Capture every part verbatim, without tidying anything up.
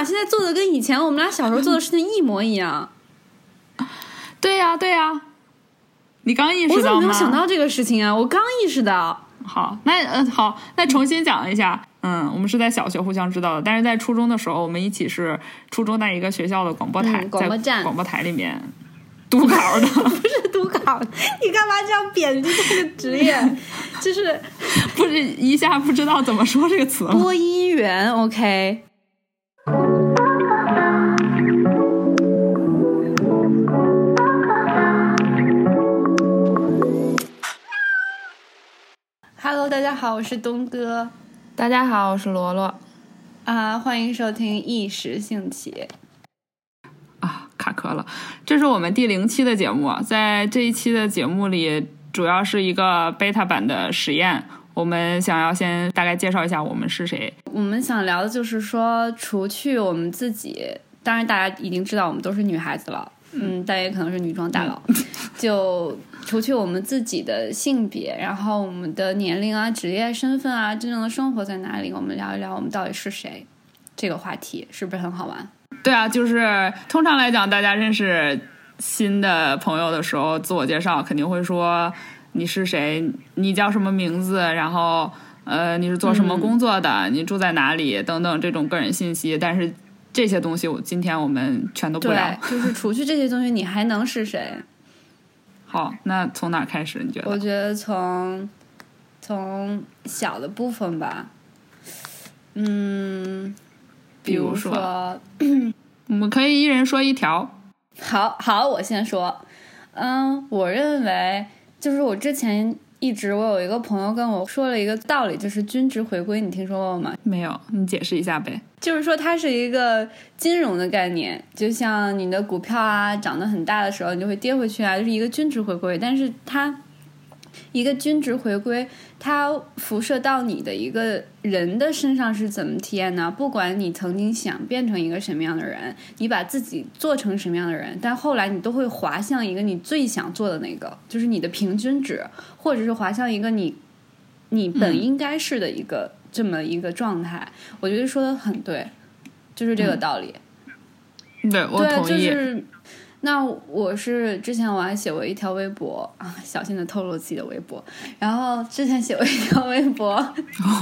俩现在做的跟以前我们俩小时候做的事情一模一样。对呀、啊、对呀、啊，你刚意识到吗？我怎么没有想到这个事情啊？我刚意识到。好，那嗯、呃、好，那重新讲一下。嗯，我们是在小学互相知道的，但是在初中的时候，我们一起是初中在一个学校的广播台，嗯、广播站，广播台里面读稿的，不是读稿，你干嘛这样贬低这个职业？就是不是一下不知道怎么说这个词吗？播音员 ，OK。Hello， 大家好，我是东哥。大家好，我是罗罗。啊，欢迎收听一时兴起。啊，卡壳了。这是我们第零期的节目，在这一期的节目里，主要是一个 beta 版的实验。我们想要先大概介绍一下我们是谁。我们想聊的就是说，除去我们自己，当然大家已经知道我们都是女孩子了，嗯，但也可能是女装大佬，嗯、就。除去我们自己的性别，然后我们的年龄啊、职业、身份啊，真正的生活在哪里，我们聊一聊我们到底是谁，这个话题是不是很好玩？对啊，就是通常来讲，大家认识新的朋友的时候，自我介绍肯定会说你是谁，你叫什么名字，然后呃你是做什么工作的、嗯、你住在哪里等等这种个人信息，但是这些东西我今天我们全都不聊。对，就是除去这些东西你还能是谁？好，那从哪开始？你觉得？我觉得从从小的部分吧，嗯，比如说，比如说我们可以一人说一条。好好，我先说，嗯，我认为就是我之前一直，我有一个朋友跟我说了一个道理，就是均值回归，你听说过吗？没有，你解释一下呗。就是说它是一个金融的概念，就像你的股票啊涨得很大的时候你就会跌回去啊，就是一个均值回归，但是它一个均值回归它辐射到你的一个人的身上是怎么体验呢？不管你曾经想变成一个什么样的人，你把自己做成什么样的人，但后来你都会滑向一个你最想做的那个，就是你的平均值，或者是滑向一个你你本应该是的一个、嗯这么一个状态，我觉得说的很对，就是这个道理。嗯、对，我同意。就是那我是之前我还写过一条微博啊，小心的透露自己的微博。然后之前写过一条微博，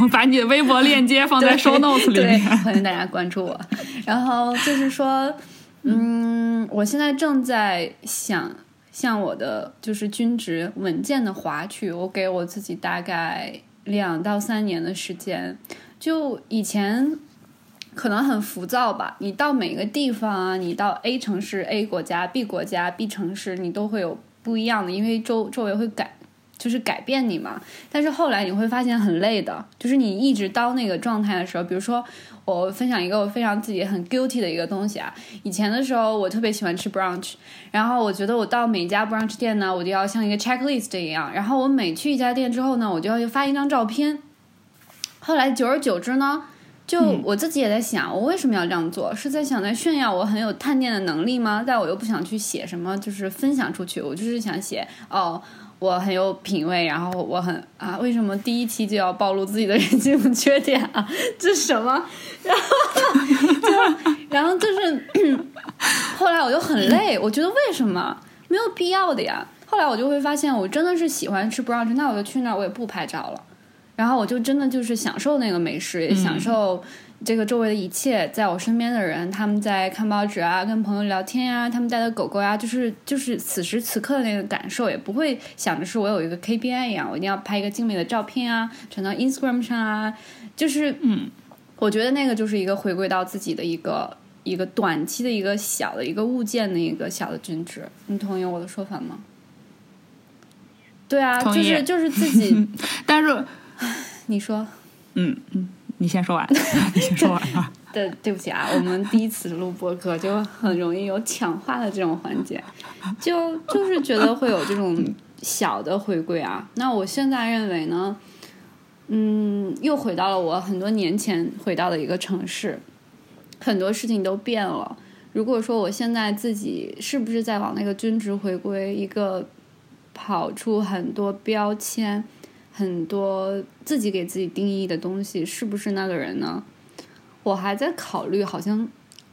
我把你的微博链接放在 show notes 里面，欢迎大家关注我。然后就是说，嗯，我现在正在想向我的就是均值稳健的滑去，我给我自己大概。两到三年的时间，就以前可能很浮躁吧，你到每个地方啊，你到 A 城市 A 国家 B 国家 B 城市你都会有不一样的，因为周周围会改就是改变你嘛，但是后来你会发现很累的，就是你一直到那个状态的时候，比如说我分享一个我非常自己很 guilty 的一个东西啊，以前的时候我特别喜欢吃 brunch， 然后我觉得我到每家 brunch 店呢，我就要像一个 checklist 一样，然后我每去一家店之后呢，我就要发一张照片，后来久而久之呢，就我自己也在想，我为什么要这样做？是在想在炫耀我很有探店的能力吗？但我又不想去写什么就是分享出去，我就是想写哦我很有品味，然后我很啊，为什么第一期就要暴露自己的人性缺点啊？这是什么？然后，然后就是后来我就很累，我觉得为什么没有必要的呀？后来我就会发现，我真的是喜欢吃 brunch， 那我就去那儿，我也不拍照了，然后我就真的就是享受那个美食，也享受这个周围的一切，在我身边的人，他们在看报纸啊，跟朋友聊天呀、啊，他们带的狗狗啊，就是就是此时此刻的那个感受，也不会想着是我有一个 K P I 一样，我一定要拍一个精美的照片啊，传到 Instagram 上啊，就是嗯，我觉得那个就是一个回归到自己的一个一个短期的一个小的一个物件的一个小的均值，你同意我的说法吗？对啊，就是就是自己，但是你说，嗯嗯。你先说完，你先说完啊！对，对不起啊，我们第一次录播客就很容易有抢话的这种环节，就就是觉得会有这种小的回归啊。那我现在认为呢，嗯，又回到了我很多年前回到的一个城市，很多事情都变了。如果说我现在自己是不是在往那个均值回归，一个跑出很多标签？很多自己给自己定义的东西是不是那个人呢？我还在考虑，好像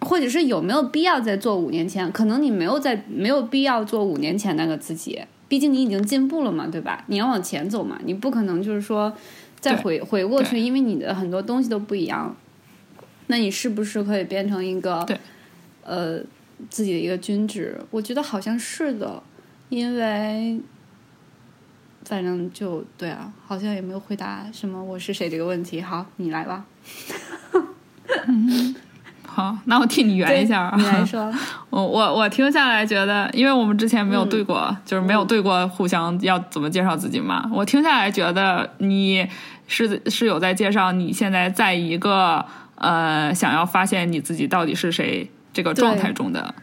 或者是有没有必要再做五年前，可能你没有在没有必要做五年前那个自己，毕竟你已经进步了嘛，对吧？你要往前走嘛，你不可能就是说再回回过去，因为你的很多东西都不一样。那你是不是可以变成一个对呃自己的一个均值？我觉得好像是的，因为反正就对啊，好像也没有回答什么我是谁这个问题。好，你来吧。嗯，好，那我替你圆一下啊。你来说。我我我听下来觉得，因为我们之前没有对过、嗯、就是没有对过互相要怎么介绍自己嘛。我听下来觉得你是是有在介绍你现在在一个呃想要发现你自己到底是谁这个状态中的，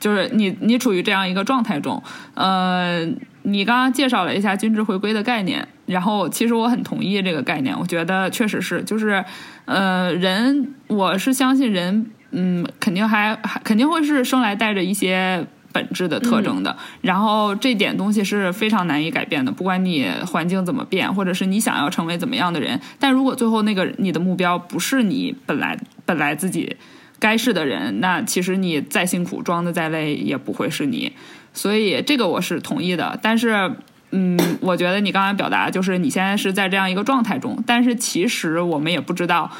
就是你你处于这样一个状态中。呃你刚刚介绍了一下均值回归的概念，然后其实我很同意这个概念，我觉得确实是，就是呃人我是相信人嗯肯定还肯定会是生来带着一些本质的特征的、嗯、然后这点东西是非常难以改变的，不管你环境怎么变，或者是你想要成为怎么样的人，但如果最后那个你的目标不是你本来本来自己该是的人，那其实你再辛苦装的再累也不会是你，所以这个我是同意的。但是嗯，我觉得你刚才表达就是你现在是在这样一个状态中，但是其实我们也不知道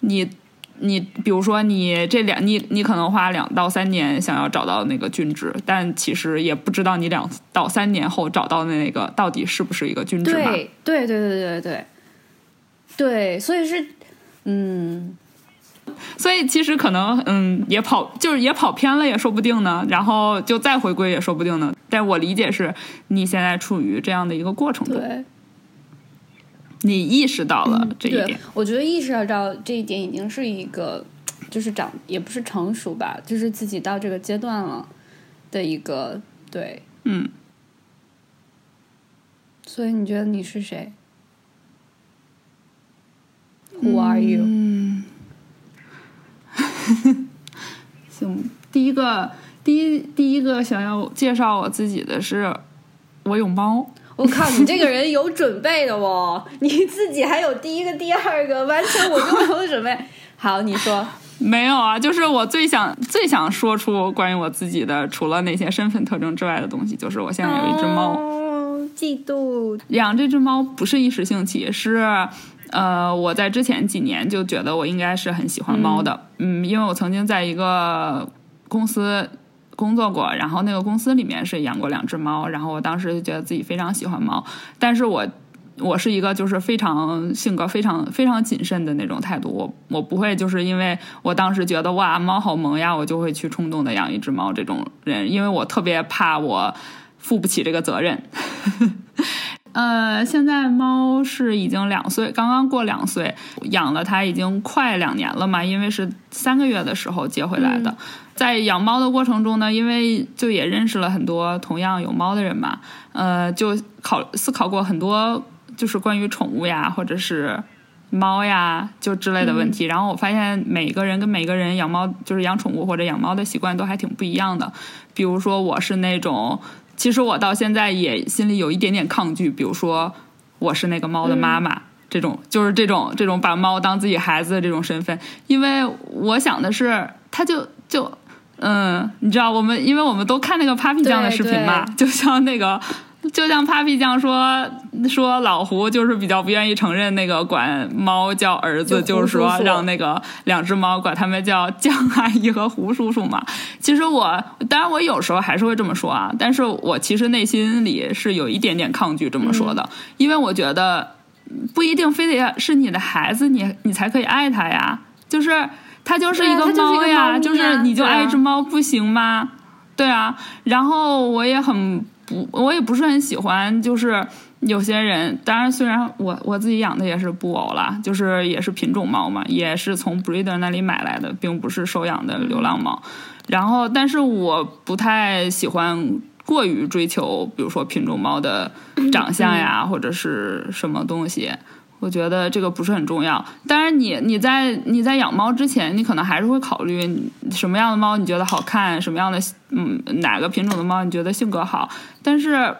你你比如说你这两你你可能花两到三年想要找到那个均值，但其实也不知道你两到三年后找到那个到底是不是一个均值嘛？对对对对对对对，所以是嗯。所以其实可能嗯也跑就是也跑偏了也说不定呢，然后就再回归也说不定呢，但我理解是你现在处于这样的一个过程中，对，你意识到了这一点、嗯、对，我觉得意识到这一点已经是一个就是长也不是成熟吧，就是自己到这个阶段了的一个对嗯。所以你觉得你是谁？ Who are you？、嗯行，第一个第一第一个想要介绍我自己的是我有猫。我靠，你这个人有准备的哦，你自己还有第一个第二个，完全我就没有准备。好，你说。没有啊，就是我最想最想说出关于我自己的，除了那些身份特征之外的东西，就是我现在有一只猫。哦，嫉妒。养这只猫不是一时兴起，是呃，我在之前几年就觉得我应该是很喜欢猫的，嗯，因为我曾经在一个公司工作过，然后那个公司里面是养过两只猫，然后我当时就觉得自己非常喜欢猫，但是我我是一个就是非常性格非常非常谨慎的那种态度，我我不会就是因为我当时觉得哇猫好萌呀，我就会去冲动的养一只猫这种人，因为我特别怕我负不起这个责任。呃，现在猫是已经两岁，刚刚过两岁，养了它已经快两年了嘛，因为是三个月的时候接回来的。嗯、在养猫的过程中呢，因为就也认识了很多同样有猫的人嘛，呃，就考思考过很多就是关于宠物呀，或者是猫呀就之类的问题、嗯、然后我发现每个人跟每个人养猫就是养宠物或者养猫的习惯都还挺不一样的。比如说我是那种。其实我到现在也心里有一点点抗拒，比如说我是那个猫的妈妈、嗯、这种就是这种这种把猫当自己孩子的这种身份，因为我想的是他就就嗯，你知道我们因为我们都看那个 Papi 酱的视频嘛，就像那个就像 Papi 酱说说老胡就是比较不愿意承认那个管猫叫儿子，就, 就是说让那个两只猫管他们叫酱阿姨和胡叔叔嘛。其实我当然我有时候还是会这么说啊，但是我其实内心里是有一点点抗拒这么说的，嗯、因为我觉得不一定非得是你的孩子你你才可以爱他呀，就是他就是一个猫呀，啊、就, 是猫呀就是你就爱一只猫不行吗？对啊，然后我也很不，我也不是很喜欢，就是。有些人当然虽然我我自己养的也是布偶啦，就是也是品种猫嘛，也是从 breeder 那里买来的，并不是收养的流浪猫，然后但是我不太喜欢过于追求比如说品种猫的长相呀、嗯、或者是什么东西，我觉得这个不是很重要。当然你你在你在养猫之前你可能还是会考虑什么样的猫你觉得好看，什么样的嗯哪个品种的猫你觉得性格好，但是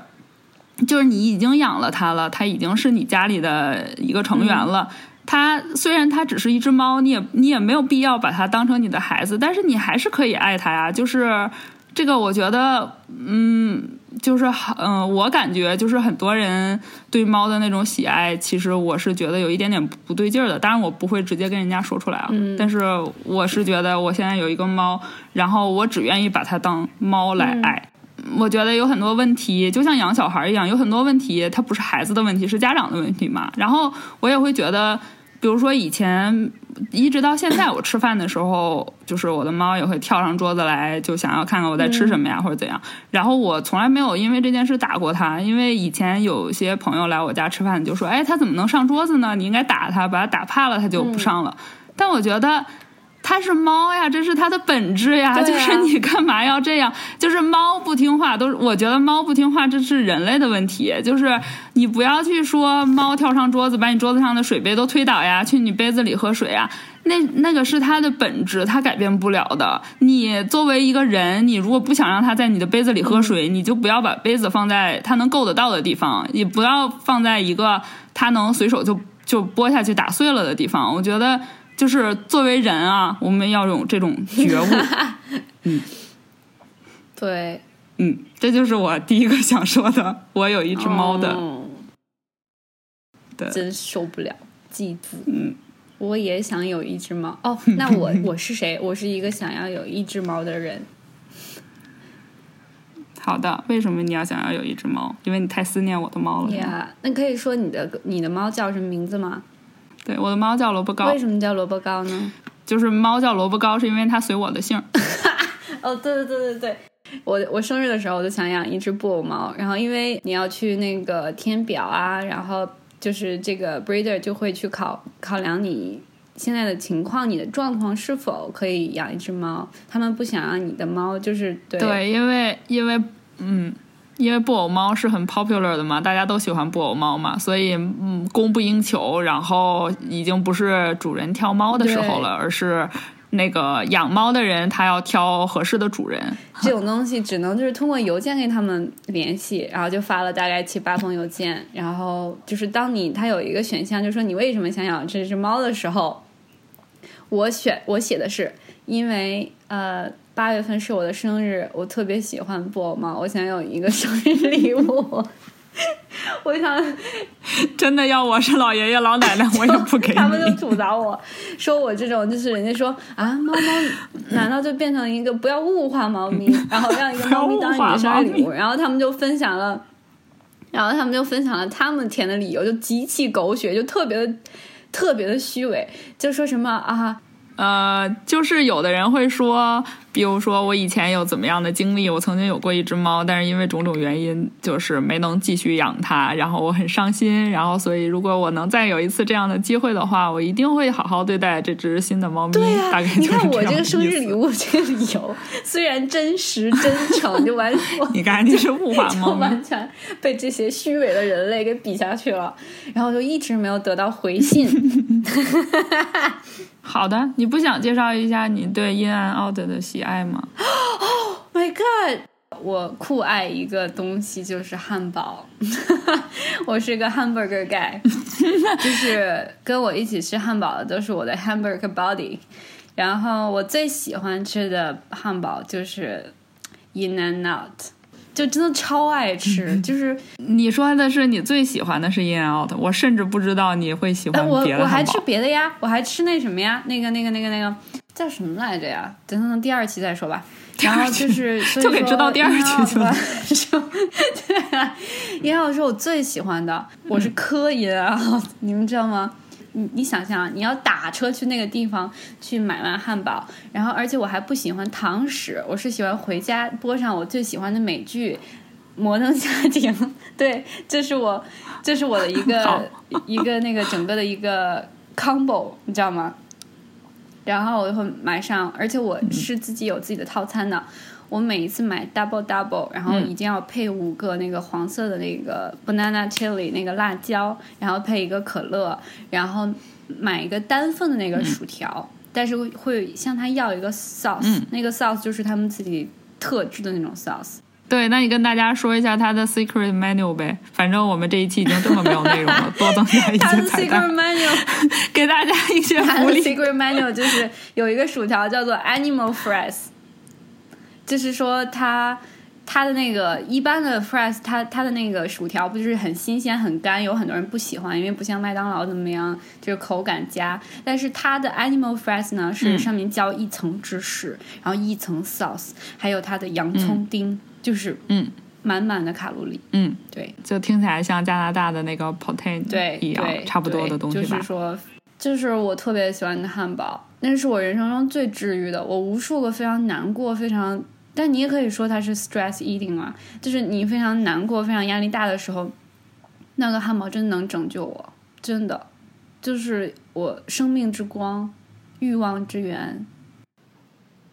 就是你已经养了它了，它已经是你家里的一个成员了、嗯、它虽然它只是一只猫，你也你也没有必要把它当成你的孩子，但是你还是可以爱它呀。就是这个，我觉得，嗯，就是嗯、呃，我感觉就是很多人对猫的那种喜爱，其实我是觉得有一点点不对劲儿的。当然，我不会直接跟人家说出来啊，嗯、但是我是觉得我现在有一个猫，然后我只愿意把它当猫来爱。嗯，我觉得有很多问题就像养小孩一样，有很多问题它不是孩子的问题，是家长的问题嘛。然后我也会觉得，比如说以前一直到现在，我吃饭的时候就是我的猫也会跳上桌子来，就想要看看我在吃什么呀、嗯、或者怎样。然后我从来没有因为这件事打过它，因为以前有些朋友来我家吃饭就说，哎，它怎么能上桌子呢，你应该打它，把它打怕了它就不上了、嗯、但我觉得它是猫呀，这是它的本质呀、啊、就是你干嘛要这样，就是猫不听话都，我觉得猫不听话这是人类的问题，就是你不要去说猫跳上桌子把你桌子上的水杯都推倒呀，去你杯子里喝水呀，那那个是它的本质，它改变不了的。你作为一个人，你如果不想让它在你的杯子里喝水、嗯、你就不要把杯子放在它能够得到的地方，也不要放在一个它能随手就就拨下去打碎了的地方。我觉得就是作为人啊，我们要有这种觉悟。嗯，对，嗯，这就是我第一个想说的。我有一只猫的，哦、对，真受不了，嫉妒。嗯，我也想有一只猫。哦，那我我是谁？我是一个想要有一只猫的人。好的，为什么你要想要有一只猫？因为你太思念我的猫了。呀、yeah, ，那可以说你的你的猫叫什么名字吗？对，我的猫叫萝卜糕。为什么叫萝卜糕呢？就是猫叫萝卜糕是因为它随我的姓。哦，对对对对对，我我生日的时候我就想养一只布偶猫，然后因为你要去那个填表啊，然后就是这个 breeder 就会去考考量你现在的情况，你的状况是否可以养一只猫，他们不想让你的猫就是 对, 对因为因为嗯因为布偶猫是很 popular 的嘛，大家都喜欢布偶猫嘛，所以嗯，供不应求。然后已经不是主人挑猫的时候了，而是那个养猫的人他要挑合适的主人。这种东西只能就是通过邮件跟他们联系，然后就发了大概七八封邮件。然后就是当你他有一个选项，就是说你为什么想养这只猫的时候，我选我写的是因为呃。八月份是我的生日，我特别喜欢布偶猫，我想有一个生日礼物。我想真的要我是老爷爷老奶奶我也不给你。他们就吐槽我说我这种就是人家说啊，猫猫难道就变成一个不要物化猫咪，然后让一个猫咪当你的生日礼物。然后他们就分享了然后他们就分享了他们填的理由，就极其狗血，就特别的特别的虚伪，就说什么啊呃，就是有的人会说，比如说我以前有怎么样的经历，我曾经有过一只猫，但是因为种种原因就是没能继续养它，然后我很伤心，然后所以如果我能再有一次这样的机会的话，我一定会好好对待这只新的猫咪。对啊，大概就是这样。你看我这个生日礼物这个理由虽然真实真诚，就完你看你是物化猫咪，就完全被这些虚伪的人类给比下去了，然后就一直没有得到回信。好的，你不想介绍一下你对 In-N-Out 的喜爱吗？ Oh my god， 我酷爱一个东西就是汉堡。我是个 hamburger guy。 就是跟我一起吃汉堡的都是我的 hamburger body。 然后我最喜欢吃的汉堡就是 In-N-Out，就真的超爱吃。就是你说的是你最喜欢的是 In-N-Out， 我甚至不知道你会喜欢别的汉堡。 我, 我还吃别的呀，我还吃那什么呀，那个那个那个那个叫什么来着呀，等等第二期再说吧。然后就是就可以知道第二期去了。对啊， In-N-Out 是我最喜欢的，我是磕 In-N-Out， 你们知道吗？你你想想，你要打车去那个地方去买完汉堡，然后而且我还不喜欢堂食，我是喜欢回家播上我最喜欢的美剧《摩登家庭》。对，这是我这是我的一个一个那个整个的一个 combo， 你知道吗？然后我就会买上，而且我是自己有自己的套餐的。我每一次买 double double， 然后一定要配五个那个黄色的那个 banana chili 那个辣椒，然后配一个可乐，然后买一个单份的那个薯条，嗯、但是会向他要一个 sauce，、嗯、那个 sauce 就是他们自己特制的那种 sauce。对，那你跟大家说一下它的 secret menu 呗，反正我们这一期已经这么没有内容了，多增加一些彩蛋。它的 secret menu 给大家一些福利。它的 secret menu 就是有一个薯条叫做 Animal fries， 就是说它它的那个一般的 fries， 它它的那个薯条不就是很新鲜很干，有很多人不喜欢，因为不像麦当劳怎么样，就是口感佳。但是它的 animal fries 呢是上面浇一层芝士、嗯、然后一层 sauce， 还有它的洋葱丁、嗯、就是嗯满满的卡路里。嗯，对，就听起来像加拿大的那个 Potain 一样，差不多的东西吧。就是说，就是我特别喜欢的汉堡，那是我人生中最治愈的。我无数个非常难过非常，但你也可以说它是 stress eating 嘛，就是你非常难过非常压力大的时候，那个汉堡真能拯救我，真的就是我生命之光，欲望之源。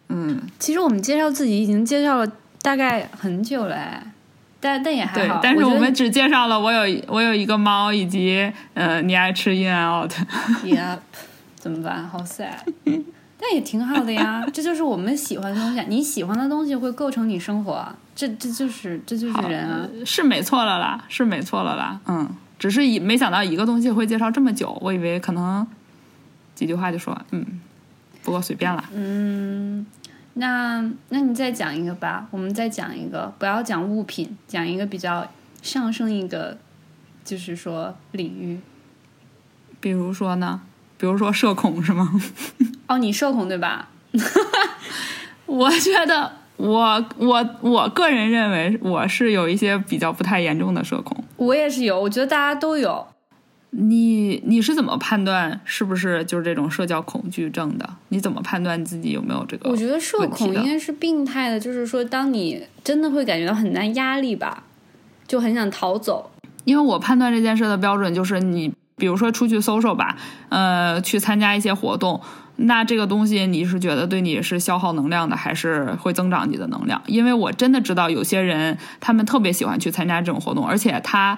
嗯，其实我们介绍自己已经介绍了大概很久了，但但也还好。对，但是我们只介绍了我有我有一个猫，以及呃你爱吃 In-N-Out。 Yep， 怎么办，好 sad 但也挺好的呀，这就是我们喜欢的东西。你喜欢的东西会构成你生活，这这就是这就是人啊，是没错了啦，是没错了啦。嗯，只是以没想到一个东西会介绍这么久，我以为可能几句话就说完。嗯，不过随便了。嗯，那那你再讲一个吧，我们再讲一个，不要讲物品，讲一个比较上升一个，就是说领域。比如说呢？比如说社恐是吗？哦，你社恐对吧？我觉得我我我个人认为我是有一些比较不太严重的社恐。我也是有，我觉得大家都有。你你是怎么判断是不是就是这种社交恐惧症的？你怎么判断自己有没有这个问题的？我觉得社恐应该是病态的，就是说当你真的会感觉到很大压力吧，就很想逃走。因为我判断这件事的标准就是你。比如说出去 social 吧，呃，去参加一些活动，那这个东西你是觉得对你是消耗能量的，还是会增长你的能量？因为我真的知道有些人，他们特别喜欢去参加这种活动，而且他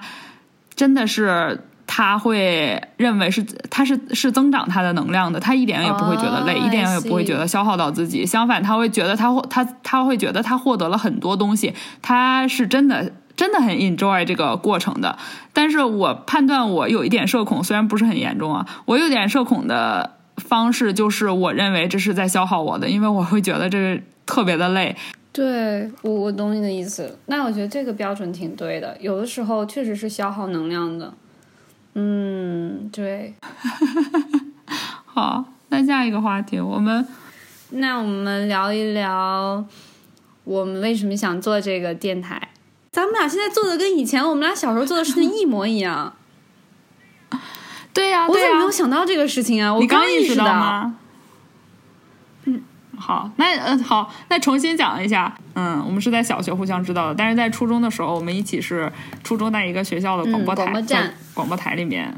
真的是他会认为是他是是增长他的能量的，他一点也不会觉得累， oh, 一点也不会觉得消耗到自己，相反他会觉得他他他会觉得他获得了很多东西，他是真的。真的很 enjoy 这个过程的。但是我判断我有一点社恐，虽然不是很严重啊，我有点社恐的方式就是我认为这是在消耗我的，因为我会觉得这是特别的累。对，我我懂你的意思。那我觉得这个标准挺对的，有的时候确实是消耗能量的。嗯，对。好，那下一个话题，我们那我们聊一聊我们为什么想做这个电台。咱们俩现在做的跟以前我们俩小时候做的事情一模一样。对呀、啊啊、我怎么没有想到这个事情啊？我刚意识到吗？嗯，好，那嗯好，那重新讲一下。嗯，我们是在小学互相知道的，但是在初中的时候，我们一起是初中在一个学校的广播台、嗯、广播站广播台里面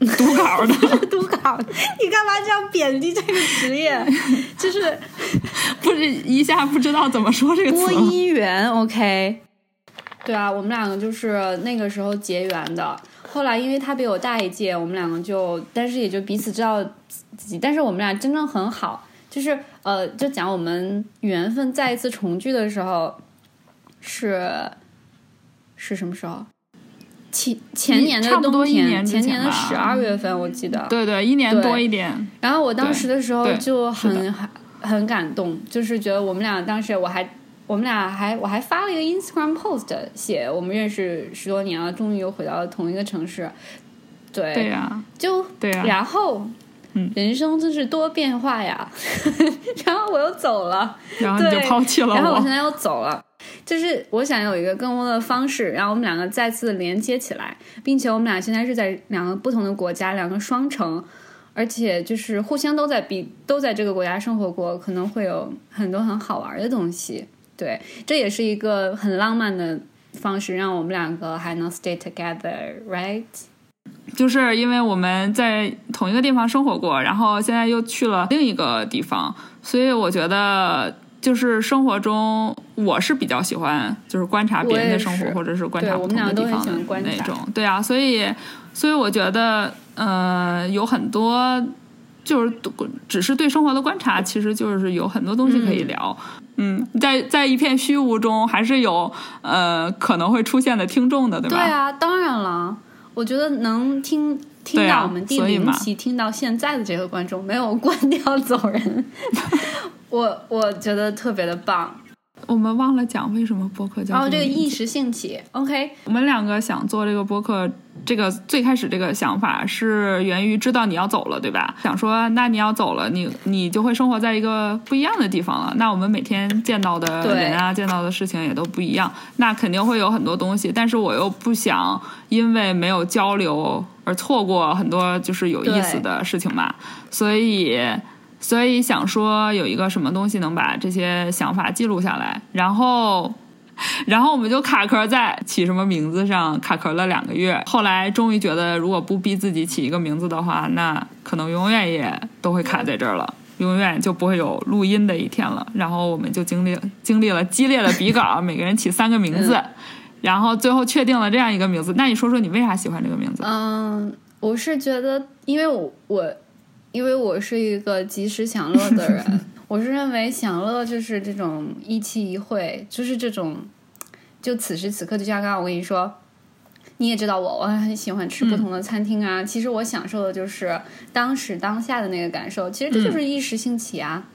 读稿的。读稿，你干嘛这样贬低这个职业？就是不是一下不知道怎么说这个词。播音员 ，OK。对啊，我们两个就是那个时候结缘的。后来因为他比我大一届，我们两个就，但是也就彼此知道自己，但是我们俩真正很好，就是呃，就讲我们缘分再一次重聚的时候，是是什么时候？前前年的冬天，差不多一年前年的十二月份，我记得。对对，一年多一点。然后我当时的时候就很很感动，就是觉得我们俩当时我还。我们俩还我还发了一个 Instagram post， 写我们认识十多年了，终于又回到了同一个城市。对对呀、啊，就对呀、啊。然后，嗯，人生真是多变化呀。然后我又走了，然后你就抛弃了我。然后我现在又走了，就是我想有一个更多的方式，然后我们两个再次连接起来，并且我们俩现在是在两个不同的国家，两个双城。而且就是互相都在比都在这个国家生活过，可能会有很多很好玩的东西。对，这也是一个很浪漫的方式，让我们两个还能 stay together, right？ 就是因为我们在同一个地方生活过，然后现在又去了另一个地方，所以我觉得就是生活中我是比较喜欢就是观察别人的生活，或者是观察不同的地方的那种。对啊，所以所以我觉得呃有很多就是只是对生活的观察，其实就是有很多东西可以聊。嗯，嗯在在一片虚无中，还是有呃可能会出现的听众的，对吧？对啊，当然了，我觉得能听听到我们第零期、啊、听到现在的这个观众没有关掉走人，我我觉得特别的棒。我们忘了讲为什么播客叫哦，这个一时兴起。OK， 我们两个想做这个播客，这个最开始这个想法是源于知道你要走了，对吧？想说那你要走了，你你就会生活在一个不一样的地方了。那我们每天见到的人啊，见到的事情也都不一样，那肯定会有很多东西。但是我又不想因为没有交流而错过很多就是有意思的事情嘛，所以。所以想说有一个什么东西能把这些想法记录下来，然后然后我们就卡壳在起什么名字上卡壳了两个月，后来终于觉得如果不逼自己起一个名字的话，那可能永远也都会卡在这儿了，永远就不会有录音的一天了。然后我们就经历经历了激烈的比稿，每个人起三个名字、嗯、然后最后确定了这样一个名字。那你说说你为啥喜欢这个名字？嗯，我是觉得因为我我因为我是一个及时享乐的人，我是认为享乐就是这种一期一会，就是这种，就此时此刻，就像刚刚我跟你说，你也知道我，我很喜欢吃不同的餐厅啊。嗯、其实我享受的就是当时当下的那个感受，其实这就是一时兴起啊。嗯、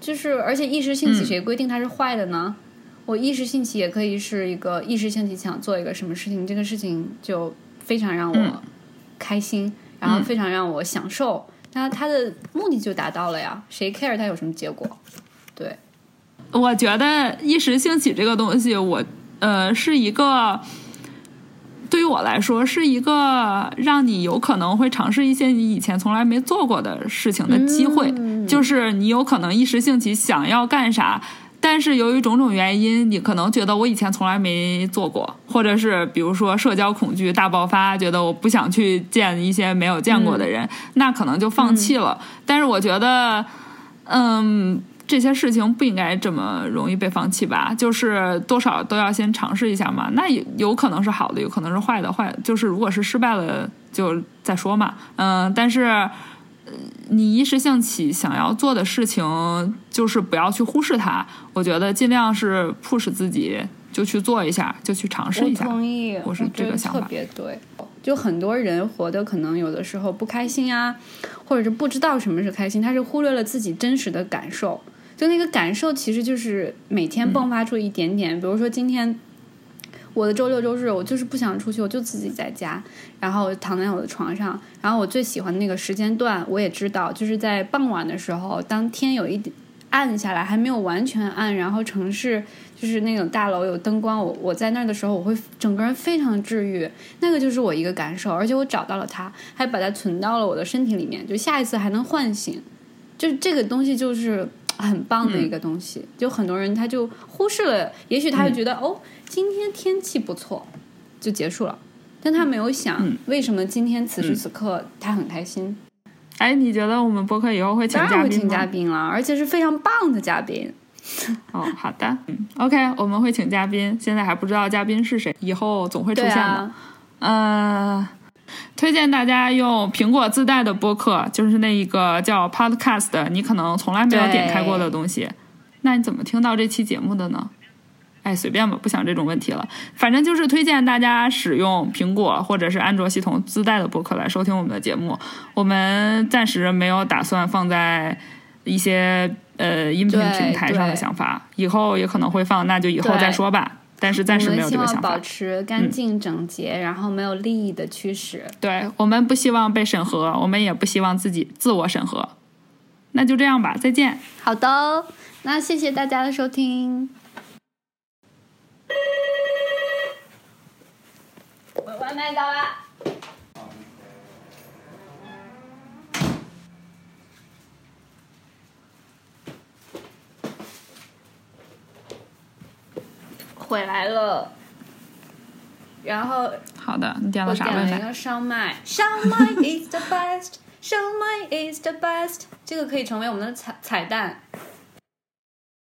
就是而且一时兴起谁规定它是坏的呢？嗯、我一时兴起也可以是一个一时兴起想做一个什么事情，这个事情就非常让我开心，嗯、然后非常让我享受。那他的目的就达到了呀，谁 care 他有什么结果？对，我觉得一时兴起这个东西，我呃是一个，对于我来说是一个让你有可能会尝试一些你以前从来没做过的事情的机会，嗯、就是你有可能一时兴起想要干啥。但是由于种种原因，你可能觉得我以前从来没做过，或者是比如说社交恐惧大爆发，觉得我不想去见一些没有见过的人，嗯、那可能就放弃了。嗯、但是我觉得，嗯，这些事情不应该这么容易被放弃吧？就是多少都要先尝试一下嘛。那有可能是好的，有可能是坏的，坏就是如果是失败了就再说嘛。嗯，但是。你一时兴起想要做的事情，就是不要去忽视它。我觉得尽量是 push 自己，就去做一下，就去尝试一下。我同意，我是这个想法。特别对，就很多人活的可能有的时候不开心啊，或者是不知道什么是开心，他是忽略了自己真实的感受。就那个感受，其实就是每天迸发出一点点。嗯、比如说今天。我的周六周日我就是不想出去，我就自己在家，然后躺在我的床上，然后我最喜欢的那个时间段我也知道，就是在傍晚的时候，当天有一点暗下来，还没有完全暗，然后城市就是那种大楼有灯光，我我在那儿的时候，我会整个人非常治愈，那个就是我一个感受，而且我找到了它，还把它存到了我的身体里面，就下一次还能唤醒，就这个东西就是很棒的一个东西。嗯、就很多人他就忽视了，也许他就觉得、嗯、哦今天天气不错就结束了，但他没有想为什么今天此时此刻他很开心。哎，你觉得我们播客以后会请嘉宾吗？当然会请嘉宾了，而且是非常棒的嘉宾。哦，好的、嗯、OK， 我们会请嘉宾，现在还不知道嘉宾是谁，以后总会出现的、啊、呃推荐大家用苹果自带的播客，就是那一个叫 podcast， 你可能从来没有点开过的东西。那你怎么听到这期节目的呢？哎，随便吧，不想这种问题了。反正就是推荐大家使用苹果或者是安卓系统自带的播客来收听我们的节目。我们暂时没有打算放在一些呃音频平台上的想法，以后也可能会放，那就以后再说吧。但是暂时没有这个想法。我们希望保持干净整洁、嗯、然后没有利益的驱使。对，我们不希望被审核，我们也不希望自己自我审核。那就这样吧，再见。好的，那谢谢大家的收听。我外卖到啦。回来了，然后好的，你点了啥外卖？我点了一个烧麦，烧麦 is the best， 烧麦is the best， 这个可以成为我们的彩彩蛋。